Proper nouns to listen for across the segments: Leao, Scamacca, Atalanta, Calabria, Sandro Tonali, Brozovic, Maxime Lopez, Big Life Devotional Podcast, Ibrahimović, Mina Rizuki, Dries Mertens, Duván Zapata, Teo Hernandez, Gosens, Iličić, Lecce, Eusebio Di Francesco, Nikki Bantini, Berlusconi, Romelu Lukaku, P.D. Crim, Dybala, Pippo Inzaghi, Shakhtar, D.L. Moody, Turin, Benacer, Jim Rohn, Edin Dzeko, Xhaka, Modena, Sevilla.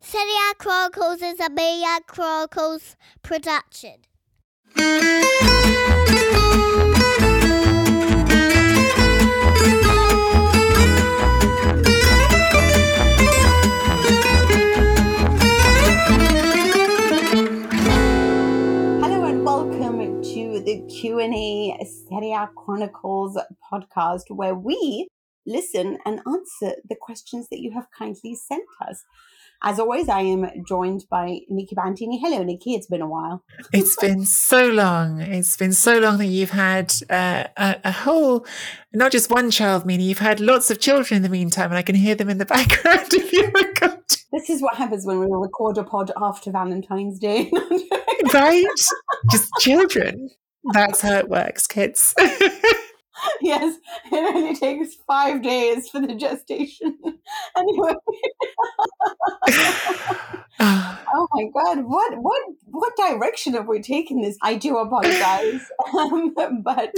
Serie A Chronicles is a Serie A Chronicles production. Hello and welcome to the Q&A Serie A Chronicles podcast, where we listen and answer the questions that you have kindly sent us. As always, I am joined by Nikki Bantini. Hello, Nikki. It's been a while. It's been so long. It's been so long that you've had a whole, not just one child, meaning you've had lots of children in the meantime, and I can hear them in the background if you record. This is what happens when we record a pod after Valentine's Day. Right? Just children. That's how it works, kids. Yes, it only takes 5 days for the gestation. Anyway. Oh my God, what direction have we taken this? I do apologize. But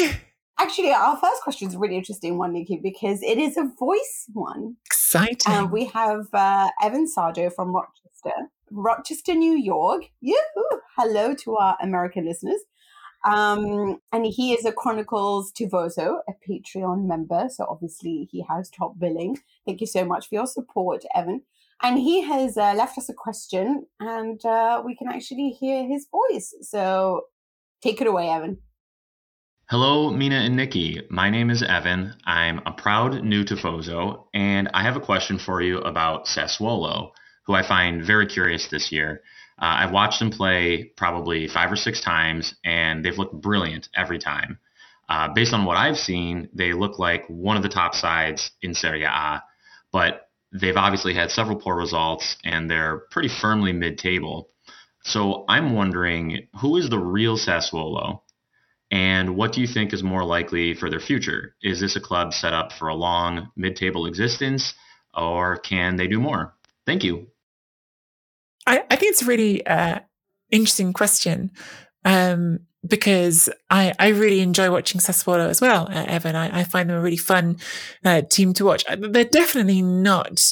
actually, our first question is a really interesting one, Nikki, because it is a voice one. Exciting. We have Evan Sardo from Rochester, New York. Yoo-hoo! Hello to our American listeners. And he is a Chronicles Tivoso, a Patreon member. So obviously he has top billing. Thank you so much for your support, Evan. And he has left us a question, and we can actually hear his voice. So take it away, Evan. Hello, Mina and Nikki. My name is Evan. I'm a proud new Tifoso, and I have a question for you about Sassuolo, who I find very curious this year. I've watched them play probably 5 or 6 times, and they've looked brilliant every time. Based on what I've seen, they look like one of the top sides in Serie A, but they've obviously had several poor results, and they're pretty firmly mid-table. So I'm wondering, who is the real Sassuolo, and what do you think is more likely for their future? Is this a club set up for a long mid-table existence, or can they do more? Thank you. I think it's a really interesting question because I really enjoy watching Sassuolo as well, Evan. I find them a really fun team to watch. They're definitely not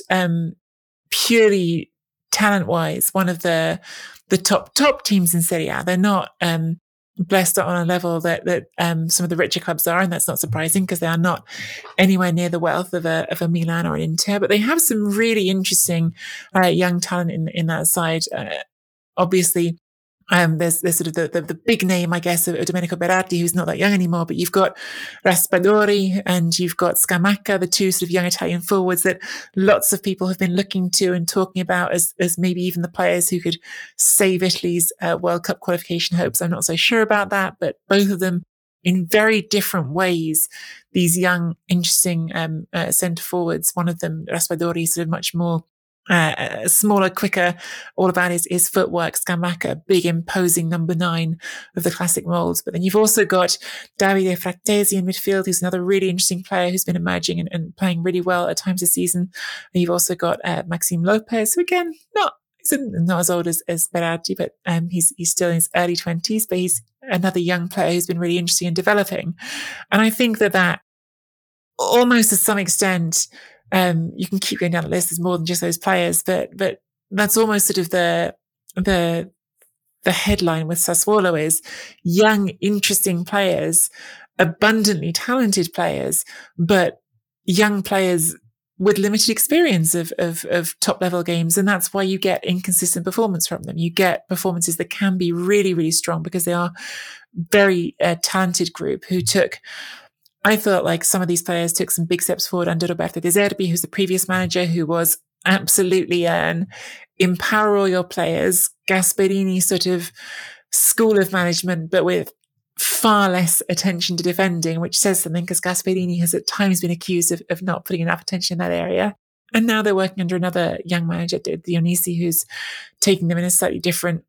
purely talent-wise one of the top teams in Serie A. They're not blessed on a level that some of the richer clubs are, and that's not surprising because they are not anywhere near the wealth of a Milan or an Inter. But they have some really interesting young talent in that side. Obviously, there's sort of the big name, I guess, of Domenico Berardi, who's not that young anymore. But you've got Raspadori and you've got Scamacca, the two sort of young Italian forwards that lots of people have been looking to and talking about as maybe even the players who could save Italy's World Cup qualification hopes. I'm not so sure about that, but both of them in very different ways, these young, interesting centre forwards. One of them, Raspadori, sort of much more smaller, quicker, all about his footwork. Scamacca, big, imposing number 9 of the classic mould. But then you've also got Davide Frattesi in midfield, who's another really interesting player who's been emerging and playing really well at times this season. And you've also got Maxime Lopez, who again, not as old as Berardi, but he's still in his early 20s, but he's another young player who's been really interesting in developing. And I think that almost to some extent, you can keep going down the list. There's more than just those players, but that's almost sort of the headline with Sassuolo is young, interesting players, abundantly talented players, but young players with limited experience of top level games. And that's why you get inconsistent performance from them. You get performances that can be really, really strong because they are very talented group who took, I felt like some of these players took some big steps forward under Roberto De Zerbi, who's the previous manager, who was absolutely an empower all your players, Gasperini sort of school of management, but with far less attention to defending, which says something because Gasperini has at times been accused of not putting enough attention in that area. And now they're working under another young manager, Dionisi, who's taking them in a slightly different,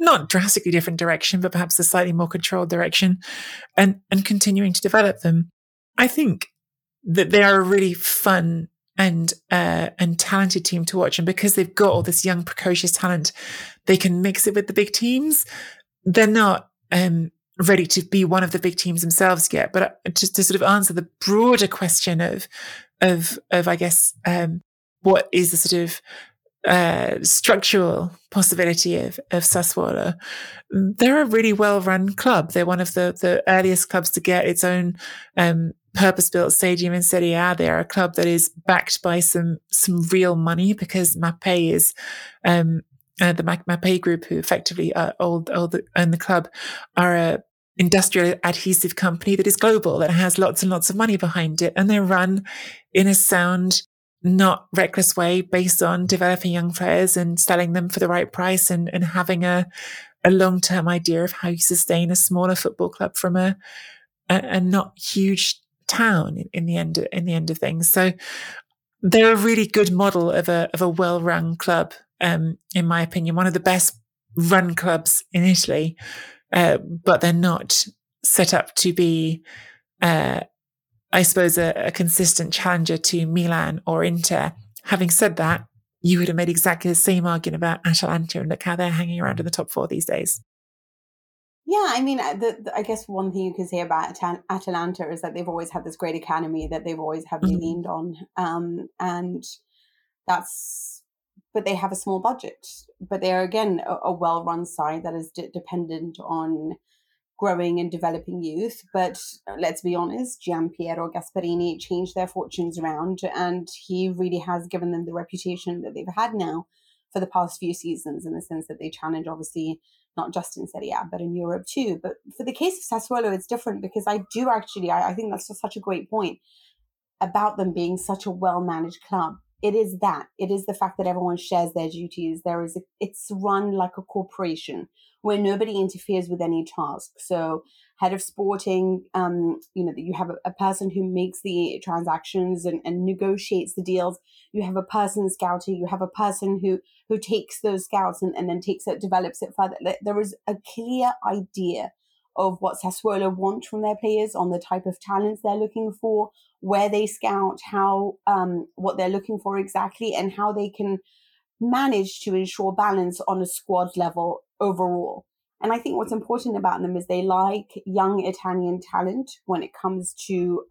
not drastically different direction, but perhaps a slightly more controlled direction and continuing to develop them. I think that they are a really fun and talented team to watch. And because they've got all this young, precocious talent, they can mix it with the big teams. They're not ready to be one of the big teams themselves yet, but just to sort of answer the broader question of I guess what is the sort of structural possibility of Sassuolo, they're a really well-run club. They're one of the earliest clubs to get its own purpose-built stadium in Serie A. They are a club that is backed by some real money because Mapei is the Mapei Group, who effectively own the club, are a industrial adhesive company that is global, that has lots and lots of money behind it. And they're run in a sound, not reckless way based on developing young players and selling them for the right price and having a long-term idea of how you sustain a smaller football club from a not huge town in the end of things. So they're a really good model of a well-run club. In my opinion, one of the best run clubs in Italy, but they're not set up to be, I suppose, a consistent challenger to Milan or Inter. Having said that, you would have made exactly the same argument about Atalanta and look how they're hanging around in the top 4 these days. Yeah, I mean, I guess one thing you can say about Atalanta is that they've always had this great academy that they've always heavily leaned on. But they have a small budget, but they are, again, a well-run side that is dependent on growing and developing youth. But let's be honest, Gian Piero Gasperini changed their fortunes around, and he really has given them the reputation that they've had now for the past few seasons, in the sense that they challenge, obviously, not just in Serie A, but in Europe too. But for the case of Sassuolo, it's different, because I think that's just such a great point about them being such a well-managed club. It is that. It is the fact that everyone shares their duties. It's run like a corporation where nobody interferes with any task. So head of sporting, you have a person who makes the transactions and negotiates the deals. You have a person scouting. You have a person who takes those scouts and then develops it further. There is a clear idea of what Sassuolo want from their players, on the type of talents they're looking for, where they scout, how what they're looking for exactly, and how they can manage to ensure balance on a squad level overall. And I think what's important about them is they like young Italian talent when it comes to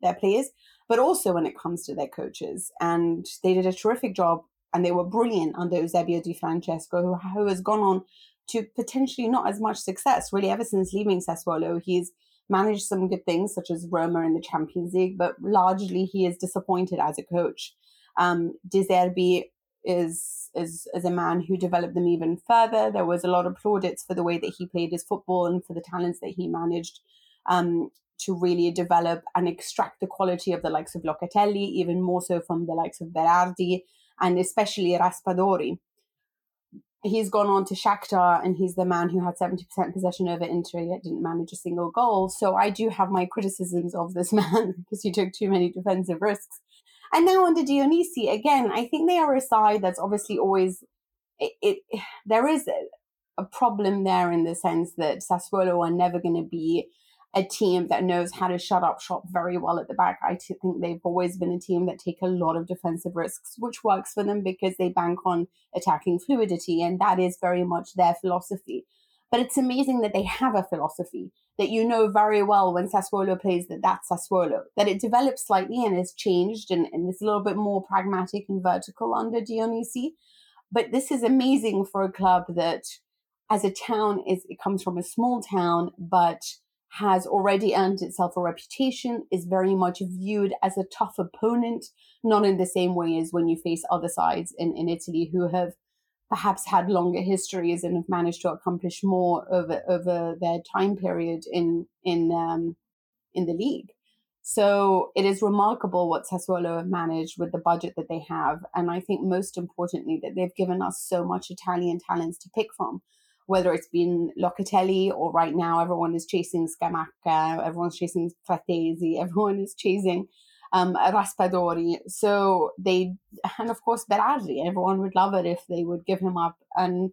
their players, but also when it comes to their coaches. And they did a terrific job, and they were brilliant under Eusebio Di Francesco, who has gone on to potentially not as much success, really, ever since leaving Sassuolo. He's managed some good things, such as Roma in the Champions League, but largely he is disappointed as a coach. De Zerbi is a man who developed them even further. There was a lot of plaudits for the way that he played his football and for the talents that he managed to really develop and extract the quality of the likes of Locatelli, even more so from the likes of Berardi and especially Raspadori. He's gone on to Shakhtar, and he's the man who had 70% possession over Inter, yet didn't manage a single goal. So I do have my criticisms of this man because he took too many defensive risks. And now under Dionisi, again, I think they are a side that's obviously always... There is a problem there in the sense that Sassuolo are never going to be a team that knows how to shut up shop very well at the back. I think they've always been a team that take a lot of defensive risks, which works for them because they bank on attacking fluidity, and that is very much their philosophy. But it's amazing that they have a philosophy that you know very well when Sassuolo plays that that's Sassuolo, that it develops slightly and is changed and is a little bit more pragmatic and vertical under Dionisi. But this is amazing for a club that, as a town, it comes from a small town, but has already earned itself a reputation, is very much viewed as a tough opponent, not in the same way as when you face other sides in Italy who have perhaps had longer histories and have managed to accomplish more over their time period in the league. So it is remarkable what Sassuolo have managed with the budget that they have. And I think most importantly, that they've given us so much Italian talents to pick from, whether it's been Locatelli or right now, everyone is chasing Scamacca, everyone's chasing Frattesi, everyone is chasing Raspadori. So and of course, Berardi, everyone would love it if they would give him up. And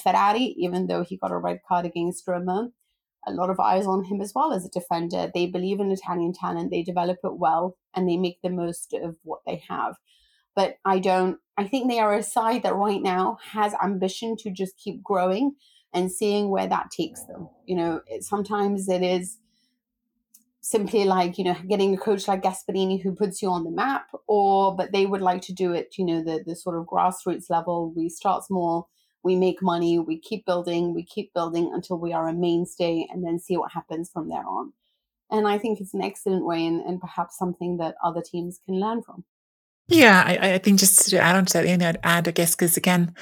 Ferrari, even though he got a red card against Roma, a lot of eyes on him as well as a defender. They believe in Italian talent, they develop it well, and they make the most of what they have. But I think they are a side that right now has ambition to just keep growing and seeing where that takes them. You know, sometimes it is simply like, you know, getting a coach like Gasperini who puts you on the map, but they would like to do it, you know, the sort of grassroots level. We start small, we make money, we keep building until we are a mainstay, and then see what happens from there on. And I think it's an excellent way and perhaps something that other teams can learn from. Yeah, I think just to add on to that, you know, I'd add, I guess, because again,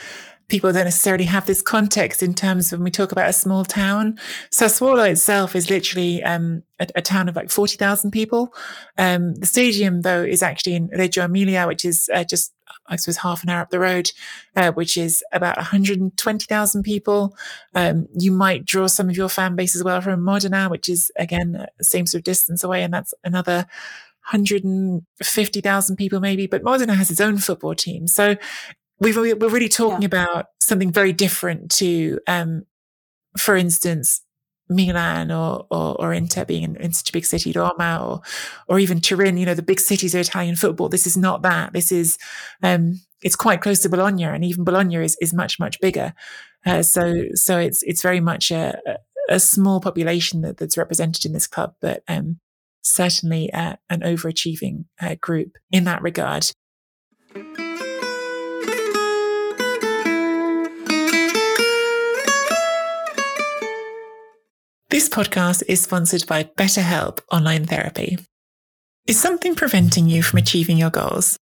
people don't necessarily have this context in terms of when we talk about a small town. Sassuolo itself is literally a town of like 40,000 people. The stadium, though, is actually in Reggio Emilia, which is just, I suppose, half an hour up the road, which is about 120,000 people. You might draw some of your fan base as well from Modena, which is, again, the same sort of distance away, and that's another 150,000 people maybe. But Modena has its own football team. So we're really talking about something very different to, for instance, Milan or Inter being in such a big city, Roma or even Turin, you know, the big cities of Italian football. This is not that. This is, it's quite close to Bologna, and even Bologna is much, much bigger. So it's very much a small population that's represented in this club, but certainly an overachieving group in that regard. This podcast is sponsored by BetterHelp Online Therapy. Is something preventing you from achieving your goals?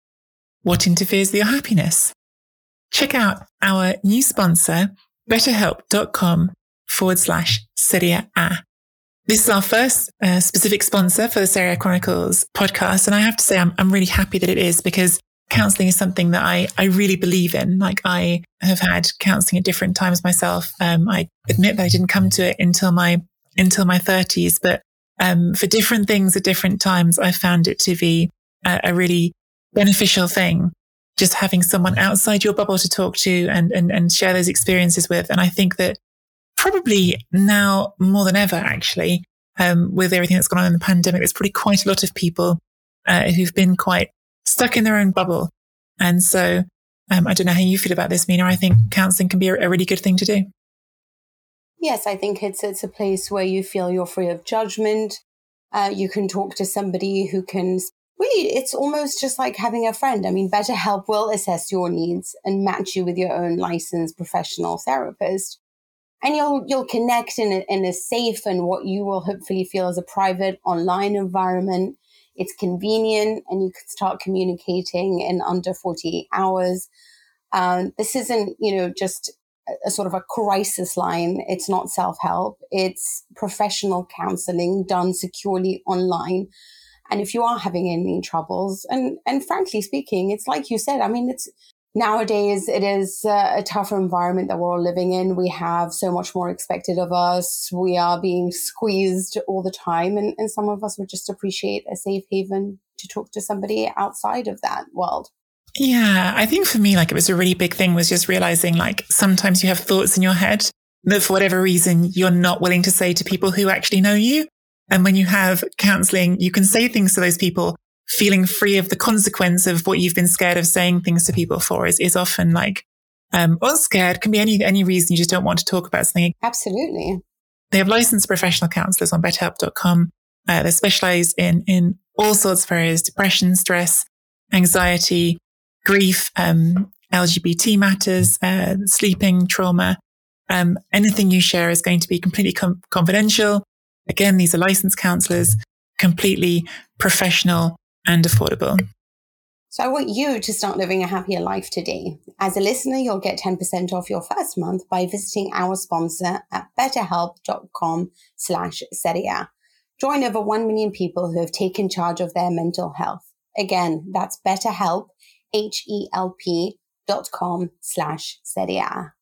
What interferes with your happiness? Check out our new sponsor, betterhelp.com/Serie A. This is our first specific sponsor for the Serie A Chronicles podcast. And I have to say, I'm really happy that it is, because counselling is something that I really believe in. Like, I have had counselling at different times myself. I admit that I didn't come to it until my 30s, but for different things at different times, I found it to be a really beneficial thing, just having someone outside your bubble to talk to and share those experiences with. And I think that probably now more than ever, actually, with everything that's gone on in the pandemic, there's probably quite a lot of people who've been quite stuck in their own bubble. And so I don't know how you feel about this, Mina. I think counselling can be a really good thing to do. Yes, I think it's a place where you feel you're free of judgment. You can talk to somebody who can really, it's almost just like having a friend. I mean, BetterHelp will assess your needs and match you with your own licensed professional therapist. And you'll connect in a safe and what you will hopefully feel is a private online environment. It's convenient, and you can start communicating in under 48 hours. This isn't, you know, just a sort of a crisis line. It's not self-help. It's professional counseling done securely online. And if you are having any troubles, and frankly speaking, it's like you said, I mean, it's nowadays it is a tougher environment that we're all living in. We have so much more expected of us. We are being squeezed all the time. And some of us would just appreciate a safe haven to talk to somebody outside of that world. Yeah, I think for me, like, it was a really big thing was just realizing, like, sometimes you have thoughts in your head that for whatever reason, you're not willing to say to people who actually know you. And when you have counseling, you can say things to those people, feeling free of the consequence of what you've been scared of saying things to people for is often like, or scared, can be any reason you just don't want to talk about something. Absolutely. They have licensed professional counselors on betterhelp.com. They specialize in all sorts of areas, depression, stress, anxiety, grief, LGBT matters, sleeping, trauma. Anything you share is going to be completely confidential. Again, these are licensed counselors, completely professional and affordable. So I want you to start living a happier life today. As a listener, you'll get 10% off your first month by visiting our sponsor at betterhelp.com/Serie A. Join over 1 million people who have taken charge of their mental health. Again, that's betterhelp, help.com/Serie A.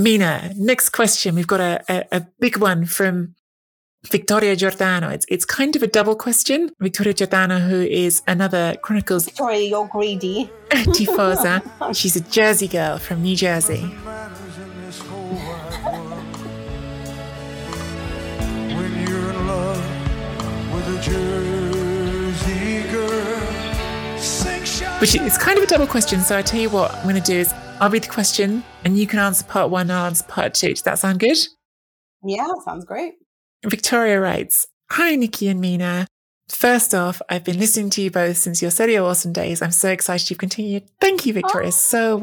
Mina, next question. We've got a big one from Victoria Giordano. It's kind of a double question. Victoria Giordano, who is another Chronicles... Victoria, you're greedy. Tifosa. She's a Jersey girl from New Jersey. When you're in love with a Jersey girl. Which is kind of a double question, so I tell you what I'm going to do is I'll read the question and you can answer part one, I'll answer part two. Does that sound good? Yeah, that sounds great. Victoria writes, "Hi, Nikki and Mina. First off, I've been listening to you both since your Serie Awesome days. I'm so excited you've continued." Thank you, Victoria. Oh. So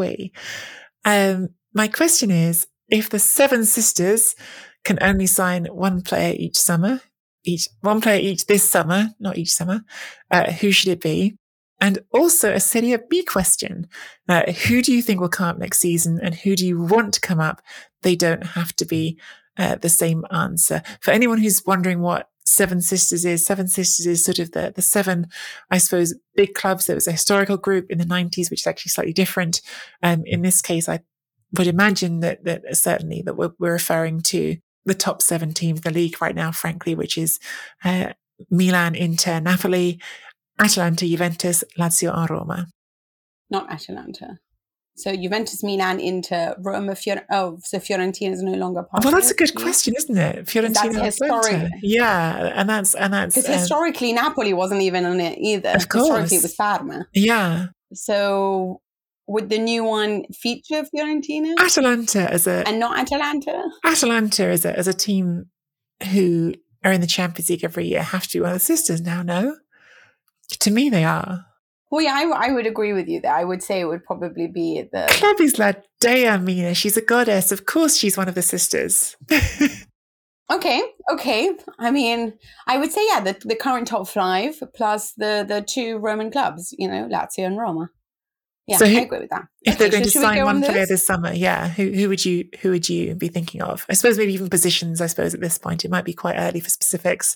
my question is, if the seven sisters can only sign one player each this summer, who should it be? And also a Serie B question. Who do you think will come up next season and who do you want to come up? They don't have to be the same answer. For anyone who's wondering what Seven Sisters is sort of the seven, I suppose, big clubs. There was a historical group in the 90s, which is actually slightly different. In this case, I would imagine that certainly that we're referring to the top seven teams in the league right now, frankly, which is Milan, Inter, Napoli, Atalanta, Juventus, Lazio and Roma. Not Atalanta. So Juventus, Milan, Inter, Roma, so Fiorentina is no longer part of it. Well, that's a good question, isn't it? Fiorentina, that's historic. Yeah, and that's... Because historically, Napoli wasn't even on it either. Of course. Historically, it was Parma. Yeah. So would the new one feature Fiorentina? Atalanta as a... And not Atalanta? Atalanta as a team who are in the Champions League every year have to be one of the sisters now, no? To me, they are. Well, yeah, I would agree with you there. I would say it would probably be the... Clubby's La Dea, Mina. She's a goddess. Of course she's one of the sisters. Okay. I mean, I would say, yeah, the current top five plus the two Roman clubs, Lazio and Roma. Yeah, so I agree with that. If they're going to sign one player this summer, yeah, who would you be thinking of? I suppose maybe even positions, at this point. It might be quite early for specifics.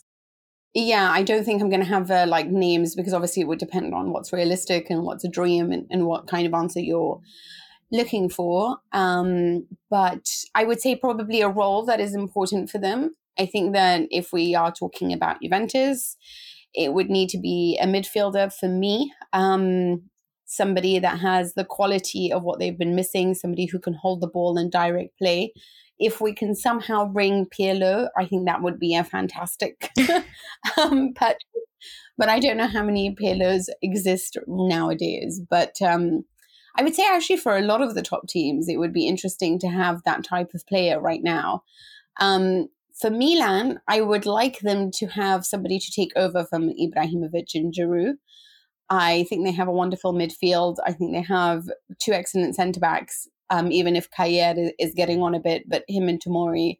Yeah, I don't think I'm going to have names because obviously it would depend on what's realistic and what's a dream and what kind of answer you're looking for. But I would say probably a role that is important for them. I think that if we are talking about Juventus, it would need to be a midfielder for me, somebody that has the quality of what they've been missing, somebody who can hold the ball and direct play. If we can somehow bring Pirlo, I think that would be a fantastic but I don't know how many Pirlos exist nowadays. But I would say actually for a lot of the top teams, it would be interesting to have that type of player right now. For Milan, I would like them to have somebody to take over from Ibrahimović and Giroud. I think they have a wonderful midfield. I think they have two excellent centre-backs. Even if Kessié is getting on a bit, but him and Tomori,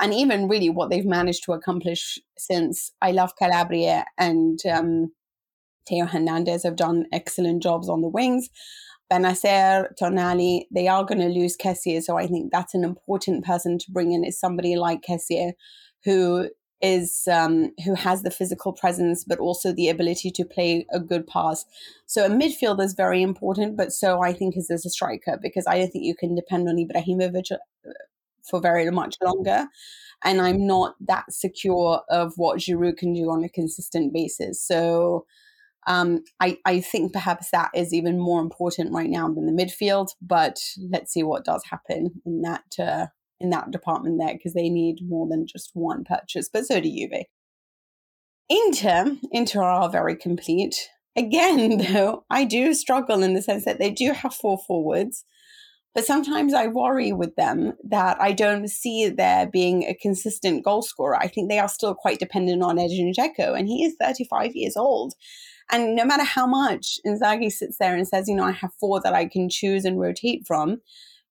and even really what they've managed to accomplish since I love Calabria and Teo Hernandez have done excellent jobs on the wings. Benacer, Tonali, they are going to lose Kessié, so I think that's an important person to bring in is somebody like Kessié who has the physical presence, but also the ability to play a good pass. So a midfielder is very important, but so I think is as a striker, because I don't think you can depend on Ibrahimović for very much longer. and I'm not that secure of what Giroud can do on a consistent basis. So I think perhaps that is even more important right now than the midfield, but let's see what does happen in that department there, because they need more than just one purchase, but so do Juve. Inter are very complete. Again, though, I do struggle in the sense that they do have four forwards, but sometimes I worry with them that I don't see there being a consistent goal scorer. I think they are still quite dependent on Edin Dzeko, and he is 35 years old. And no matter how much Inzaghi sits there and says, you know, I have four that I can choose and rotate from,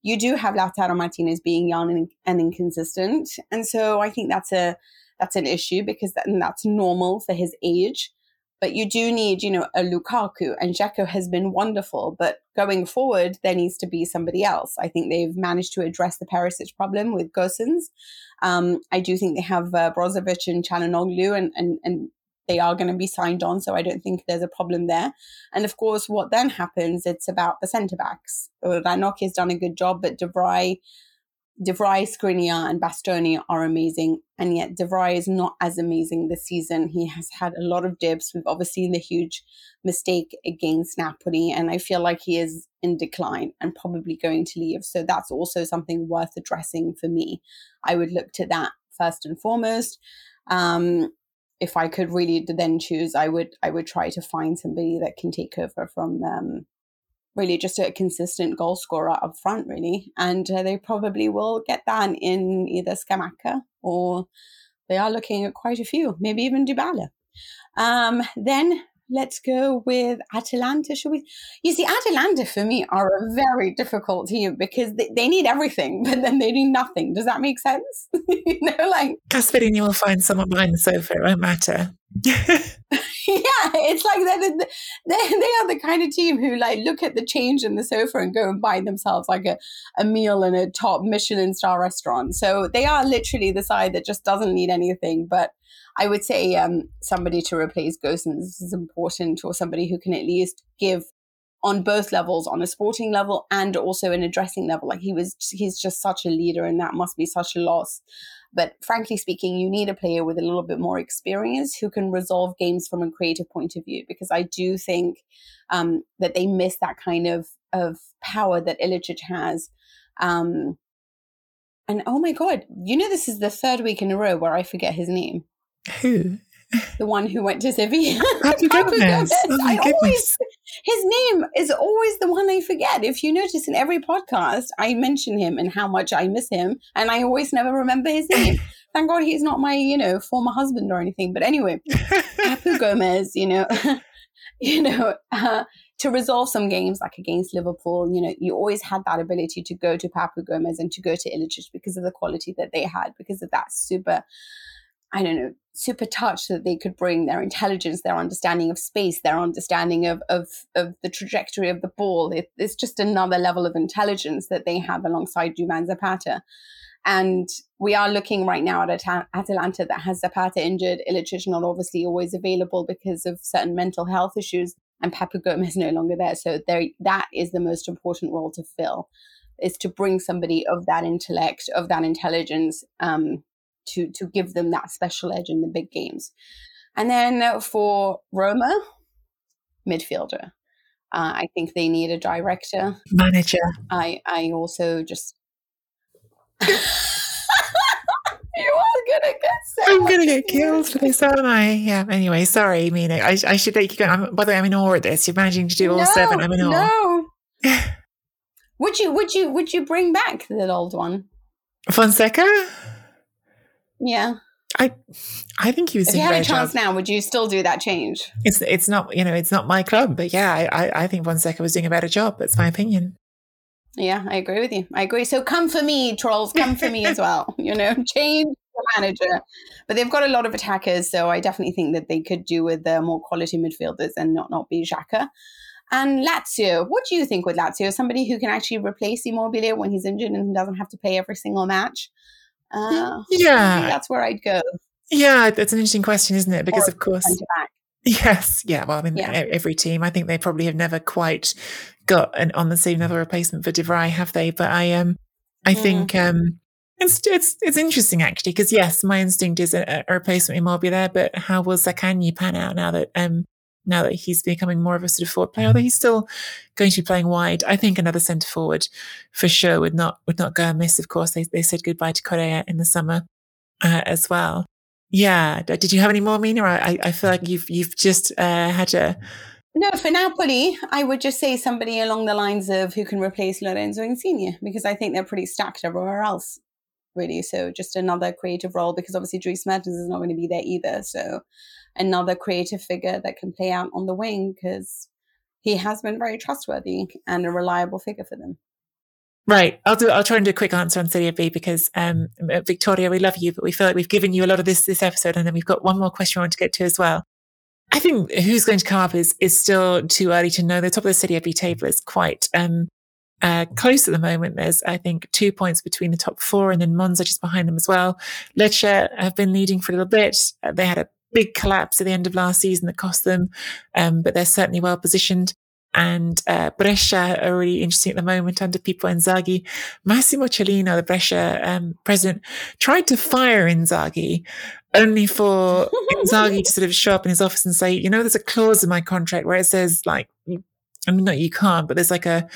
you do have Lautaro Martinez being young and inconsistent. And so I think that's an issue, because that's normal for his age. But you do need, you know, a Lukaku, and Dzeko has been wonderful. But going forward, there needs to be somebody else. I think they've managed to address the Perisic problem with Gosens. I do think they have Brozovic and Çalhanoğlu, and they are going to be signed on, so I don't think there's a problem there. And of course, what then happens, it's about the centre-backs. Ranocchi has done a good job, but De Vrij, Skriniar and Bastoni are amazing, and yet De Vrij is not as amazing this season. He has had a lot of dips. We've obviously seen the huge mistake against Napoli, and I feel like he is in decline and probably going to leave. So that's also something worth addressing for me. I would look to that first and foremost. If I could really then choose, I would try to find somebody that can take over from really just a consistent goal scorer up front, really. And they probably will get that in either Scamacca, or they are looking at quite a few, maybe even Dybala. Then let's go with Atalanta, shall we? You see, Atalanta for me are a very difficult team, because they need everything, but then they do nothing. Does that make sense? You know, like Gasperini will find someone behind the sofa, it won't matter. Yeah, it's like they are the kind of team who like look at the change in the sofa and go and buy themselves like a meal in a top Michelin star restaurant. So they are literally the side that just doesn't need anything. But I would say somebody to replace Gosens is important, or somebody who can at least give on both levels, on a sporting level and also an addressing level. Like he's just such a leader, and that must be such a loss. But frankly speaking, you need a player with a little bit more experience who can resolve games from a creative point of view, because I do think that they miss that kind of power that Iličić has. And oh my God, you know, this is the third week in a row where I forget his name. Who? The one who went to Sevilla. Papu Gomez. Oh my goodness. His name is always the one I forget. If you notice in every podcast, I mention him and how much I miss him, and I always never remember his name. Thank God he's not my, you know, former husband or anything. But anyway, Papu Gomez, to resolve some games like against Liverpool, you know, you always had that ability to go to Papu Gomez and to go to Iličić because of the quality that they had, because of that super touch that they could bring, their intelligence, their understanding of space, their understanding of the trajectory of the ball. It's just another level of intelligence that they have alongside Duvan Zapata. And we are looking right now at Atalanta that has Zapata injured, Iličić not obviously always available because of certain mental health issues, and Papu Gomez no longer there. So that is the most important role to fill, is to bring somebody of that intellect, of that intelligence, to give them that special edge in the big games. And then for Roma, midfielder. I think they need a director. Manager. I also just... You are going to get so I'm going to get killed for this, aren't I? Yeah, anyway, sorry, Mina. I should let you go. By the way, I'm in awe at this. You're managing to do all seven. I'm in awe. No. Would you bring back the old one? Fonseca? Yeah, I think he was. If you had a chance now, would you still do that change? It's not, you know, it's not my club, but yeah, I think Fonseca was doing a better job. That's my opinion. Yeah, I agree with you. I agree. So come for me, trolls. Come for me as well. You know, change the manager. But they've got a lot of attackers, so I definitely think that they could do with more quality midfielders and not be Xhaka. And Lazio, what do you think with Lazio? Somebody who can actually replace Immobile when he's injured and doesn't have to play every single match. Yeah, that's where I'd go. Yeah, that's an interesting question, isn't it? Because of course, yes, yeah. Well, I mean, every team, I think they probably have never quite got an on the same level replacement for De Vrij, have they? But I think It's interesting, actually, because, yes, my instinct is a replacement Immobile there, but how will Sakanya pan out now that he's becoming more of a sort of forward player, although he's still going to be playing wide? I think another centre forward for sure would not go amiss. Of course, they said goodbye to Correa in the summer as well. Yeah. Did you have any more, Mina? I feel like you've just had a... No, for Napoli, I would just say somebody along the lines of who can replace Lorenzo Insigne, because I think they're pretty stacked everywhere else, really. So just another creative role, because obviously Dries Mertens is not going to be there either. So another creative figure that can play out on the wing, because he has been very trustworthy and a reliable figure for them. Right. I'll try and do a quick answer on Serie B because, Victoria, we love you, but we feel like we've given you a lot of this episode, and then we've got one more question I want to get to as well. I think who's going to come up is still too early to know. The top of the Serie B table is quite close at the moment. There's, I think, 2 points between the top four, and then Monza just behind them as well. Lecce have been leading for a little bit. They had a big collapse at the end of last season that cost them, but they're certainly well positioned. And Brescia are really interesting at the moment under Pippo Inzaghi. Massimo Cellino, the Brescia president, tried to fire Inzaghi, only for Inzaghi to sort of show up in his office and say, you know, there's a clause in my contract where it says, like, I mean, not you can't, but there's like a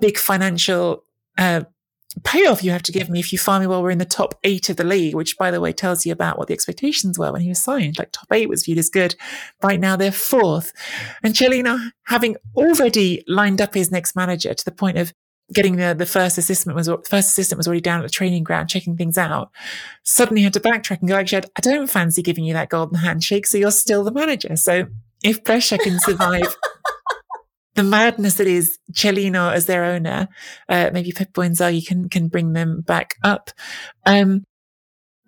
big financial payoff you have to give me if you fire me while we're in the top 8 of the league, which, by the way, tells you about what the expectations were when he was signed. Like, top 8 was viewed as good. Right now they're 4th. And Cellino, having already lined up his next manager to the point of getting the first assistant was already down at the training ground checking things out, suddenly had to backtrack and go, actually, I don't fancy giving you that golden handshake, so you're still the manager. So if Brescia can survive the madness that is Cellino as their owner, maybe Pippo Inzaghi can bring them back up.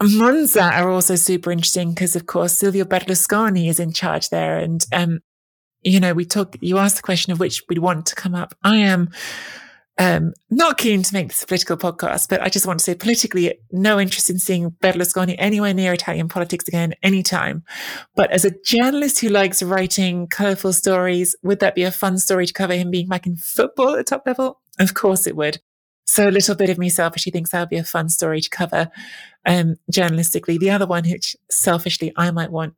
Monza are also super interesting because, of course, Silvio Berlusconi is in charge there. And, you know, you asked the question of which we'd want to come up. I am not keen to make this a political podcast, but I just want to say politically, no interest in seeing Berlusconi anywhere near Italian politics again, anytime. But as a journalist who likes writing colourful stories, would that be a fun story to cover him being back in football at the top level? Of course it would. So a little bit of me selfishly thinks that would be a fun story to cover journalistically. The other one, which selfishly I might want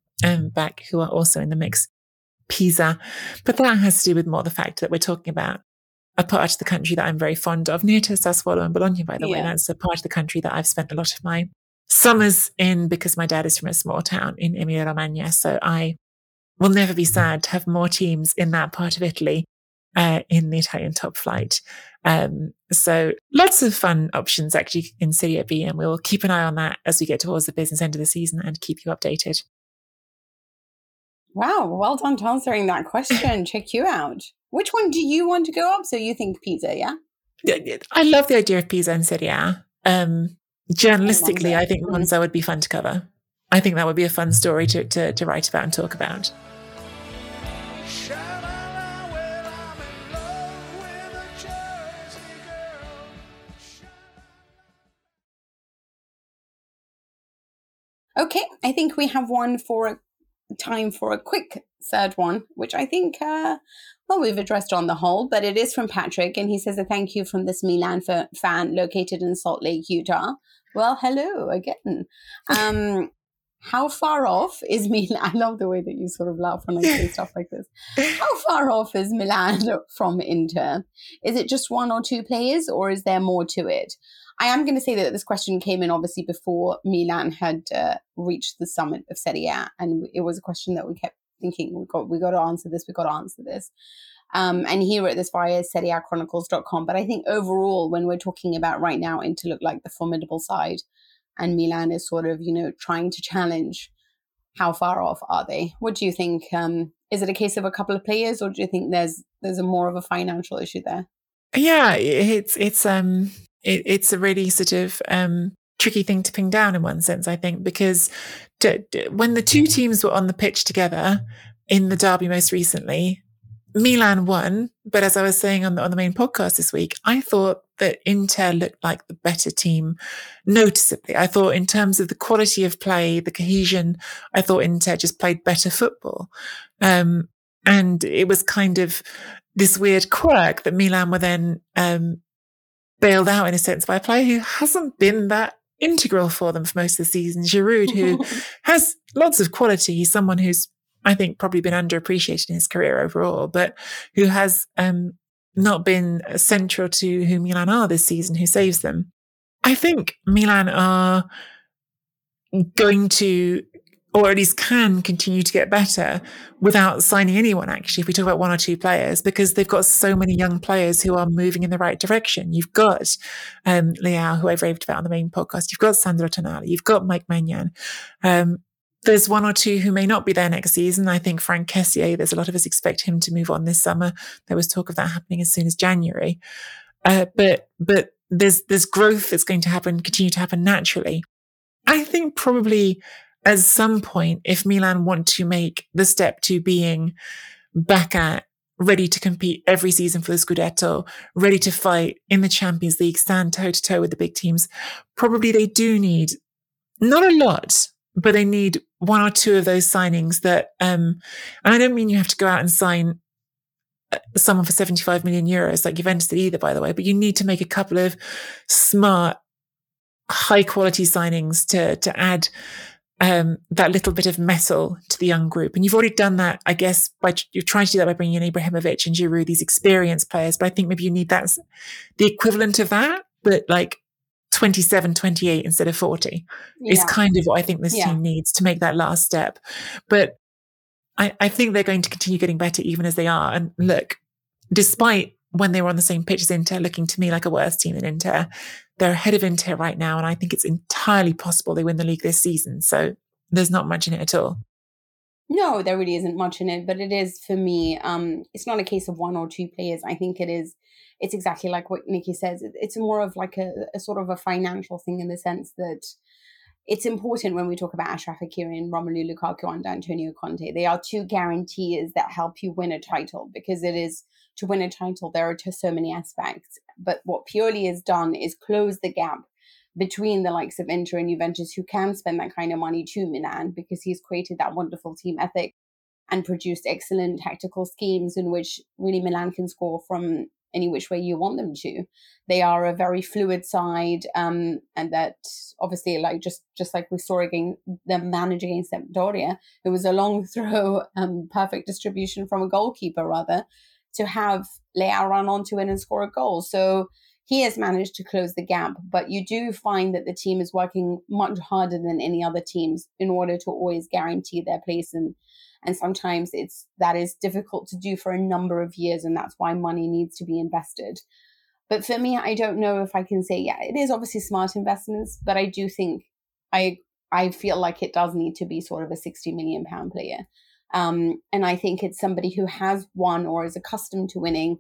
back, who are also in the mix, Pisa. But that has to do with more the fact that we're talking about a part of the country that I'm very fond of, near to Sassuolo and Bologna, by the way. That's a part of the country that I've spent a lot of my summers in because my dad is from a small town in Emilia-Romagna. So I will never be sad to have more teams in that part of Italy in the Italian top flight. So lots of fun options actually in Serie B, and we will keep an eye on that as we get towards the business end of the season and keep you updated. Wow, well done to answering that question. Check you out. Which one do you want to go up? So you think Pisa, yeah? I love the idea of Pisa and Serie A. Journalistically, I think Monza would be fun to cover. I think that would be a fun story to write about and talk about. Okay, I think we have one for time for a quick third one, which I think... well, we've addressed on the whole, but it is from Patrick, and he says a thank you from this Milan fan located in Salt Lake, Utah. Well, hello again. How far off is Milan? I love the way that you sort of laugh when I say stuff like this. How far off is Milan from Inter? Is it just 1 or 2 players, or is there more to it? I am going to say that this question came in obviously before Milan had reached the summit of Serie A, and it was a question that we kept thinking we got to answer this. And he wrote this via serieachronicles.com. But I think overall, when we're talking about right now, Inter look like the formidable side, and Milan is sort of, you know, trying to challenge. How far off are they? What do you think? Is it a case of a couple of players, or do you think there's a more of a financial issue there? Yeah, it's a really sort of tricky thing to pin down in one sense, I think, because when the two teams were on the pitch together in the derby most recently, Milan won. But as I was saying on the main podcast this week, I thought that Inter looked like the better team noticeably. I thought in terms of the quality of play, the cohesion, I thought Inter just played better football. And it was kind of this weird quirk that Milan were then bailed out in a sense by a player who hasn't been that integral for them for most of the season. Giroud, who has lots of quality, he's someone who's, I think, probably been underappreciated in his career overall, but who has not been central to who Milan are this season, who saves them. I think Milan are going to, or at least can continue to get better without signing anyone, actually, if we talk about one or two players, because they've got so many young players who are moving in the right direction. You've got Leao, who I've raved about on the main podcast. You've got Sandro Tonali. You've got Mike Maignan. There's one or two who may not be there next season. I think Frank Kessié, there's a lot of us expect him to move on this summer. There was talk of that happening as soon as January. But there's growth that's going to happen, continue to happen naturally. I think probably at some point, if Milan want to make the step to being back at ready to compete every season for the Scudetto, ready to fight in the Champions League, stand toe to toe with the big teams, probably they do need, not a lot, but they need one or two of those signings that, and I don't mean you have to go out and sign someone for 75 million euros like Juventus did either, by the way, but you need to make a couple of smart, high quality signings to add that little bit of metal to the young group. And you've already done that, I guess, by you're trying to do that by bringing in Ibrahimović and Giroud, these experienced players. But I think maybe you need that, the equivalent of that, but like 27, 28 instead of 40 is kind of what I think this team needs to make that last step. But I think they're going to continue getting better even as they are. And look, despite when they were on the same pitch as Inter looking to me like a worse team than Inter, they're ahead of Inter right now. And I think it's entirely possible they win the league this season. So there's not much in it at all. No, there really isn't much in it. But it is, for me, it's not a case of one or two players. I think it is. It's exactly like what Nikki says. It's more of like a sort of a financial thing, in the sense that it's important when we talk about Achraf Hakimi and Romelu Lukaku and Antonio Conte. They are two guarantees that help you win a title, because it is, to win a title, there are just so many aspects. But what Pioli has done is close the gap between the likes of Inter and Juventus, who can spend that kind of money, to Milan, because he's created that wonderful team ethic and produced excellent tactical schemes in which really Milan can score from any which way you want them to. They are a very fluid side, and that obviously, like just like we saw again, the manager against Sampdoria, it was a long throw, perfect distribution from a goalkeeper, rather, to have Leao run onto it and score a goal. So he has managed to close the gap, but you do find that the team is working much harder than any other teams in order to always guarantee their place. And sometimes that is difficult to do for a number of years, and that's why money needs to be invested. But for me, I don't know if I can say, it is obviously smart investments, but I do think I feel like it does need to be sort of a 60 million pound player. And I think it's somebody who has won or is accustomed to winning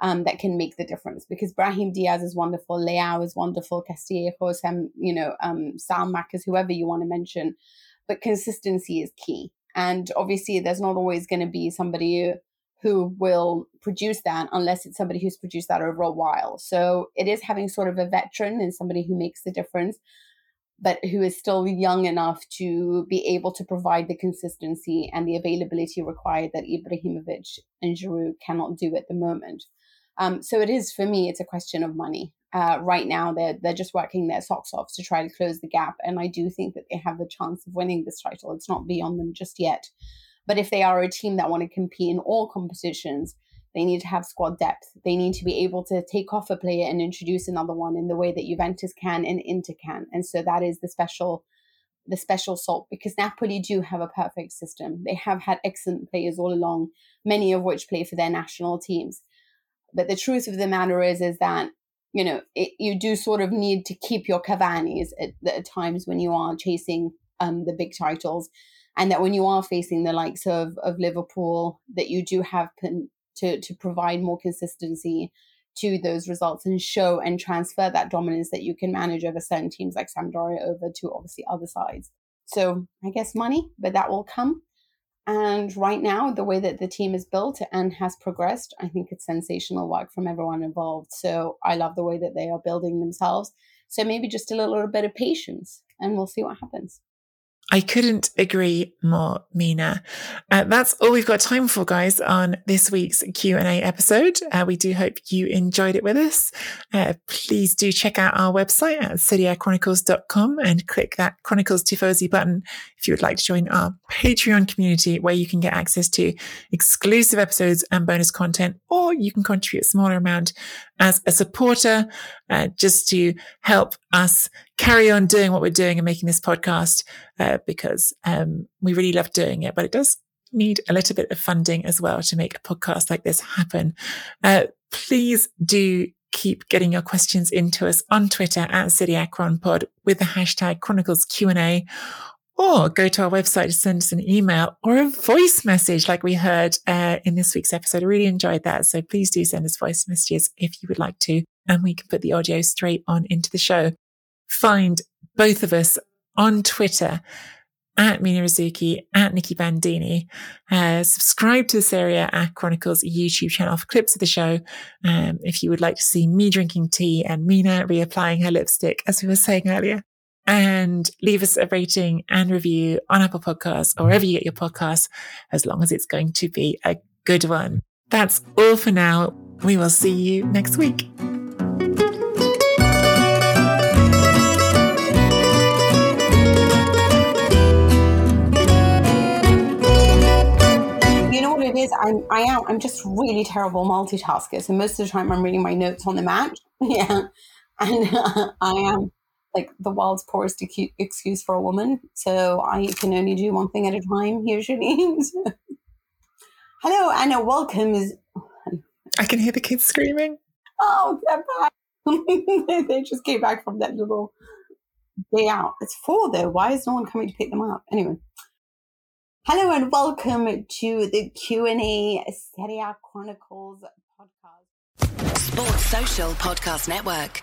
that can make the difference, because Brahim Diaz is wonderful, Leao is wonderful, Castillejo, Sam Mackers, whoever you want to mention, but consistency is key. And obviously, there's not always going to be somebody who will produce that, unless it's somebody who's produced that over a while. So it is having sort of a veteran and somebody who makes the difference, but who is still young enough to be able to provide the consistency and the availability required that Ibrahimović and Giroud cannot do at the moment. So it is, for me, it's a question of money. Right now, they're just working their socks off to try to close the gap. And I do think that they have a chance of winning this title. It's not beyond them just yet. But if they are a team that want to compete in all competitions, they need to have squad depth. They need to be able to take off a player and introduce another one in the way that Juventus can and Inter can. And so that is the special salt, because Napoli do have a perfect system. They have had excellent players all along, many of which play for their national teams. But the truth of the matter is that, you know, you do sort of need to keep your Cavani's at times when you are chasing the big titles, and that when you are facing the likes of Liverpool, that you do have to provide more consistency to those results and show and transfer that dominance that you can manage over certain teams like Sampdoria over to obviously other sides. So I guess money, but that will come. And right now, the way that the team is built and has progressed, I think it's sensational work from everyone involved. So I love the way that they are building themselves. So maybe just a little bit of patience, and we'll see what happens. I couldn't agree more, Mina. That's all we've got time for, guys, on this week's Q&A episode. We do hope you enjoyed it with us. Please do check out our website at serieachronicles.com and click that Chronicles Tifosi button if you would like to join our Patreon community, where you can get access to exclusive episodes and bonus content, or you can contribute a smaller amount as a supporter, just to help us carry on doing what we're doing and making this podcast, because we really love doing it, but it does need a little bit of funding as well to make a podcast like this happen. Please do keep getting your questions into us on Twitter at CityAcronPod with the hashtag ChroniclesQ&A, or go to our website to send us an email or a voice message like we heard in this week's episode. I really enjoyed that. So please do send us voice messages if you would like to, and we can put the audio straight on into the show. Find both of us on Twitter at Mina Rizuki, at Nikki Bantini. Subscribe to the Serie A Chronicles YouTube channel for clips of the show. If you would like to see me drinking tea and Mina reapplying her lipstick, as we were saying earlier. And leave us a rating and review on Apple Podcasts or wherever you get your podcasts, as long as it's going to be a good one. That's all for now. We will see you next week. It is, I'm just really terrible multitasker, so most of the time I'm reading my notes on the match, and I am like the world's poorest excuse for a woman, so I can only do one thing at a time usually. So. Hello Anna, welcome. I can hear the kids screaming. Oh, they're back. They just came back from that little day out. It's 4 though, why is no one coming to pick them up? Anyway. Hello and welcome to the Q&A Serie A Chronicles podcast. Sports Social Podcast Network.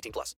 18+.